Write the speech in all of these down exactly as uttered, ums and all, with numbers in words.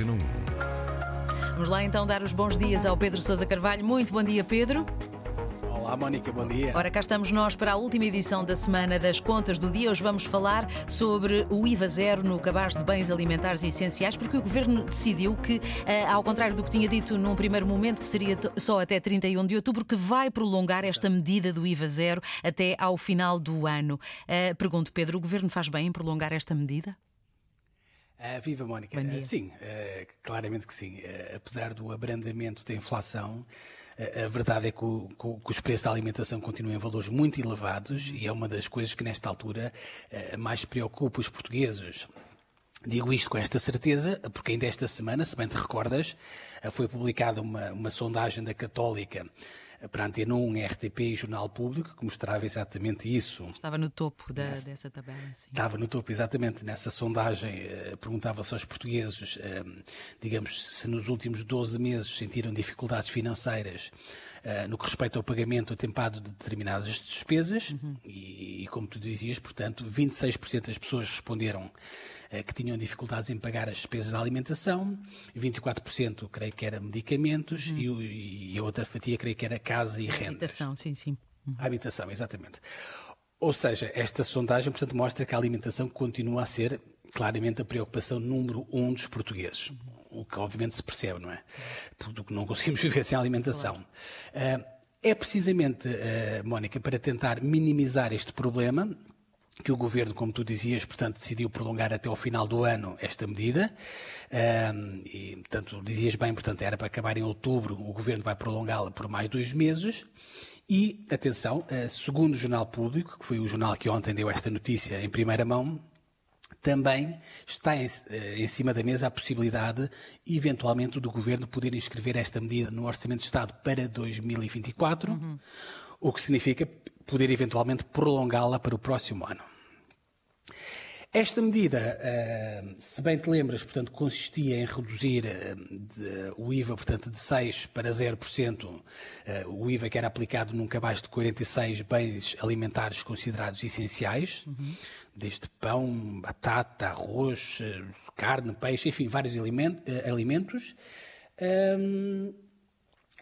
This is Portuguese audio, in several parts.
Antena um. Vamos lá então dar os bons dias ao Pedro Sousa Carvalho. Muito bom dia, Pedro. Olá, Mónica, bom dia. Ora, cá estamos nós para a última edição da semana das Contas do Dia. Hoje vamos falar sobre o I V A Zero no cabaz de bens alimentares essenciais, porque o Governo decidiu que, ao contrário do que tinha dito num primeiro momento, que seria só até trinta e um de outubro, que vai prolongar esta medida do I V A Zero até ao final do ano. Pergunto, Pedro, o Governo faz bem em prolongar esta medida? Ah, viva, Mónica. Ah, sim, ah, claramente que sim. Ah, apesar do abrandamento da inflação, ah, a verdade é que, o, que os preços da alimentação continuam em valores muito elevados e é uma das coisas que, nesta altura, ah, mais preocupa os portugueses. Digo isto com esta certeza, porque ainda esta semana, se bem te recordas, foi publicada uma, uma sondagem da Católica para Antena um, R T P e Jornal Público, que mostrava exatamente isso. Estava no topo da, Nessa, dessa tabela. Sim. Estava no topo, exatamente. Nessa sondagem uh, perguntava-se aos portugueses, uh, digamos, se nos últimos doze meses sentiram dificuldades financeiras uh, no que respeita ao pagamento atempado de determinadas despesas. Uhum. E, e, como tu dizias, portanto, vinte e seis por cento das pessoas responderam uh, que tinham dificuldades em pagar as despesas da alimentação, vinte e quatro por cento creio que era medicamentos. Uhum. e, o, e a outra fatia creio que era casa e renda. Habitação, sim, sim. Uhum. Habitação, exatamente. Ou seja, esta sondagem, portanto, mostra que a alimentação continua a ser claramente a preocupação número um dos portugueses. Uhum. O que obviamente se percebe, não é? Porque não conseguimos viver sem alimentação. Claro. Uh, é precisamente, uh, Mónica, para tentar minimizar este problema, que o Governo, como tu dizias, portanto, decidiu prolongar até ao final do ano esta medida. Um, e, portanto, dizias bem, portanto, era para acabar em outubro, o Governo vai prolongá-la por mais dois meses. E, atenção, segundo o Jornal Público, que foi o jornal que ontem deu esta notícia em primeira mão, também está em, em cima da mesa a possibilidade, eventualmente, do Governo poder inscrever esta medida no Orçamento de Estado para dois mil e vinte e quatro, uhum. O que significa poder, eventualmente, prolongá-la para o próximo ano. Esta medida, se bem te lembras, portanto, consistia em reduzir o I V A, portanto, de seis por cento para zero por cento, o I V A que era aplicado num cabaz de quarenta e seis bens alimentares considerados essenciais, uhum. Desde pão, batata, arroz, carne, peixe, enfim, vários alimentos.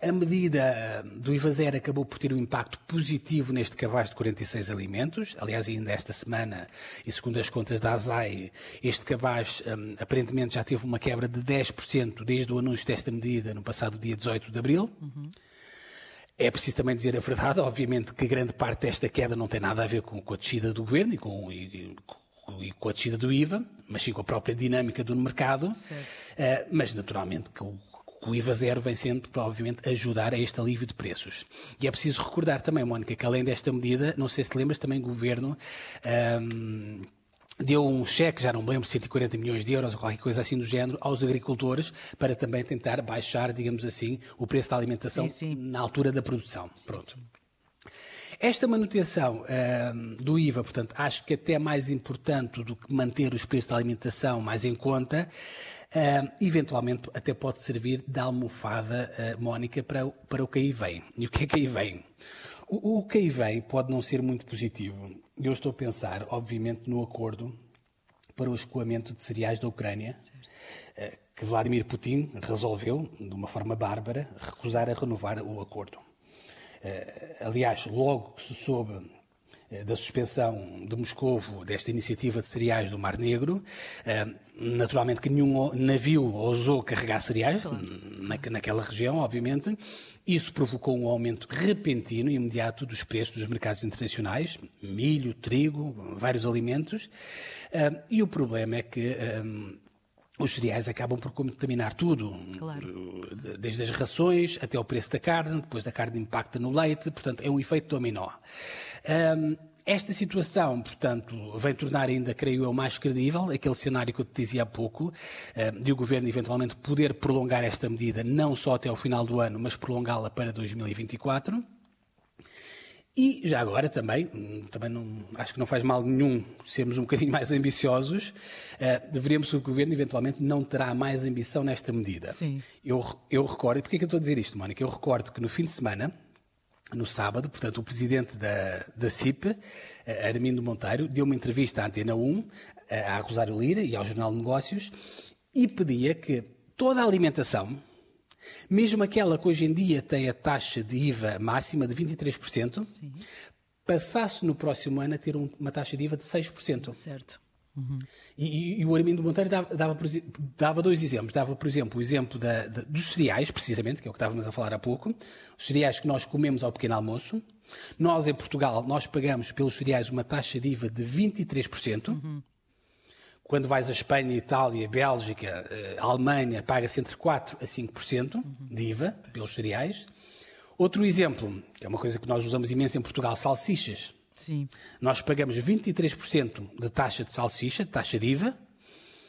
A medida do I V A Zero acabou por ter um impacto positivo neste cabaz de quarenta e seis alimentos. Aliás, ainda esta semana, e segundo as contas da A S A E, este cabaz um, aparentemente já teve uma quebra de dez por cento desde o anúncio desta medida no passado dia dezoito de abril. Uhum. É preciso também dizer a verdade, obviamente, que grande parte desta queda não tem nada a ver com, com a descida do Governo e com, e, e com a descida do I V A, mas sim com a própria dinâmica do mercado. Uh, mas, naturalmente, que o O I V A Zero vem sendo, provavelmente, ajudar a este alívio de preços. E é preciso recordar também, Mónica, que além desta medida, não sei se te lembras, também o Governo hum, deu um cheque, já não me lembro, cento e quarenta milhões de euros ou qualquer coisa assim do género, aos agricultores para também tentar baixar, digamos assim, o preço da alimentação sim, sim. na altura da produção. Sim, Pronto. Sim. Esta manutenção uh, do I V A, portanto, acho que até mais importante do que manter os preços da alimentação mais em conta, uh, eventualmente até pode servir de almofada, uh, Mónica, para, para o que aí vem. E o que é que aí vem? O, o que aí vem pode não ser muito positivo. Eu estou a pensar, obviamente, no acordo para o escoamento de cereais da Ucrânia, uh, que Vladimir Putin resolveu, de uma forma bárbara, recusar a renovar o acordo. Uh, aliás, logo que se soube uh, da suspensão de Moscovo desta iniciativa de cereais do Mar Negro, uh, naturalmente que nenhum navio ousou carregar cereais claro. na, naquela região, obviamente. Isso provocou um aumento repentino e imediato dos preços dos mercados internacionais, milho, trigo, vários alimentos. Uh, e o problema é que... Um, Os cereais acabam por contaminar tudo, claro. Desde as rações até ao preço da carne, depois a carne impacta no leite, portanto é um efeito dominó. Um, esta situação, portanto, vem tornar ainda, creio eu, mais credível aquele cenário que eu te dizia há pouco, um, de o Governo eventualmente poder prolongar esta medida não só até ao final do ano, mas prolongá-la para dois mil e vinte e quatro. E já agora também, também não, acho que não faz mal nenhum sermos um bocadinho mais ambiciosos, uh, deveremos que o Governo eventualmente não terá mais ambição nesta medida. Sim. Eu, eu recordo, e porquê é que eu estou a dizer isto, Mónica? Eu recordo que no fim de semana, no sábado, portanto, o presidente da, da C I P, Armindo Monteiro, deu uma entrevista à Antena um, à Rosário Lira e ao Jornal de Negócios, e pedia que toda a alimentação, mesmo aquela que hoje em dia tem a taxa de I V A máxima de vinte e três por cento, sim, passasse no próximo ano a ter uma taxa de I V A de seis por cento. Certo. Uhum. E, e o Armindo Monteiro dava, dava, dava dois exemplos. Dava, por exemplo, o exemplo da, da, dos cereais, precisamente, que é o que estávamos a falar há pouco. Os cereais que nós comemos ao pequeno almoço. Nós, em Portugal, nós pagamos pelos cereais uma taxa de I V A de vinte e três por cento. Uhum. Quando vais a Espanha, Itália, Bélgica, a Alemanha, paga-se entre quatro por cento a cinco por cento uhum. de I V A pelos cereais. Outro exemplo, que é uma coisa que nós usamos imenso em Portugal, salsichas. Sim. Nós pagamos vinte e três por cento de taxa de salsicha, de taxa de I V A.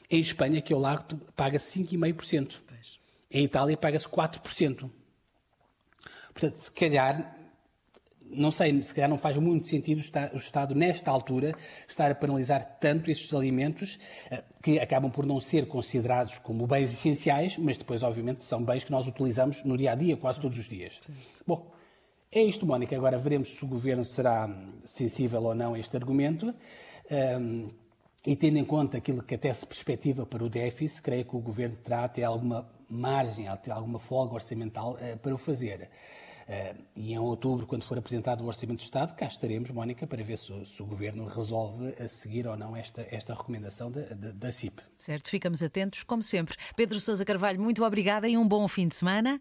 Em Espanha, que ao lado, paga cinco vírgula cinco por cento. Pois. Em Itália, paga-se quatro por cento. Portanto, se calhar... Não sei, se calhar não faz muito sentido o Estado, nesta altura, estar a penalizar tanto estes alimentos que acabam por não ser considerados como bens essenciais, mas depois, obviamente, são bens que nós utilizamos no dia-a-dia, quase sim, todos os dias. Sim. Bom, é isto, Mónica. Agora veremos se o Governo será sensível ou não a este argumento. Um, e tendo em conta aquilo que até se perspectiva para o déficit, creio que o Governo terá até alguma margem, até alguma folga orçamental uh, para o fazer. Uh, e em outubro, quando for apresentado o Orçamento de Estado, cá estaremos, Mónica, para ver se, se o Governo resolve a seguir ou não esta, esta recomendação da, da, da C I P. Certo, ficamos atentos, como sempre. Pedro Sousa Carvalho, muito obrigada e um bom fim de semana.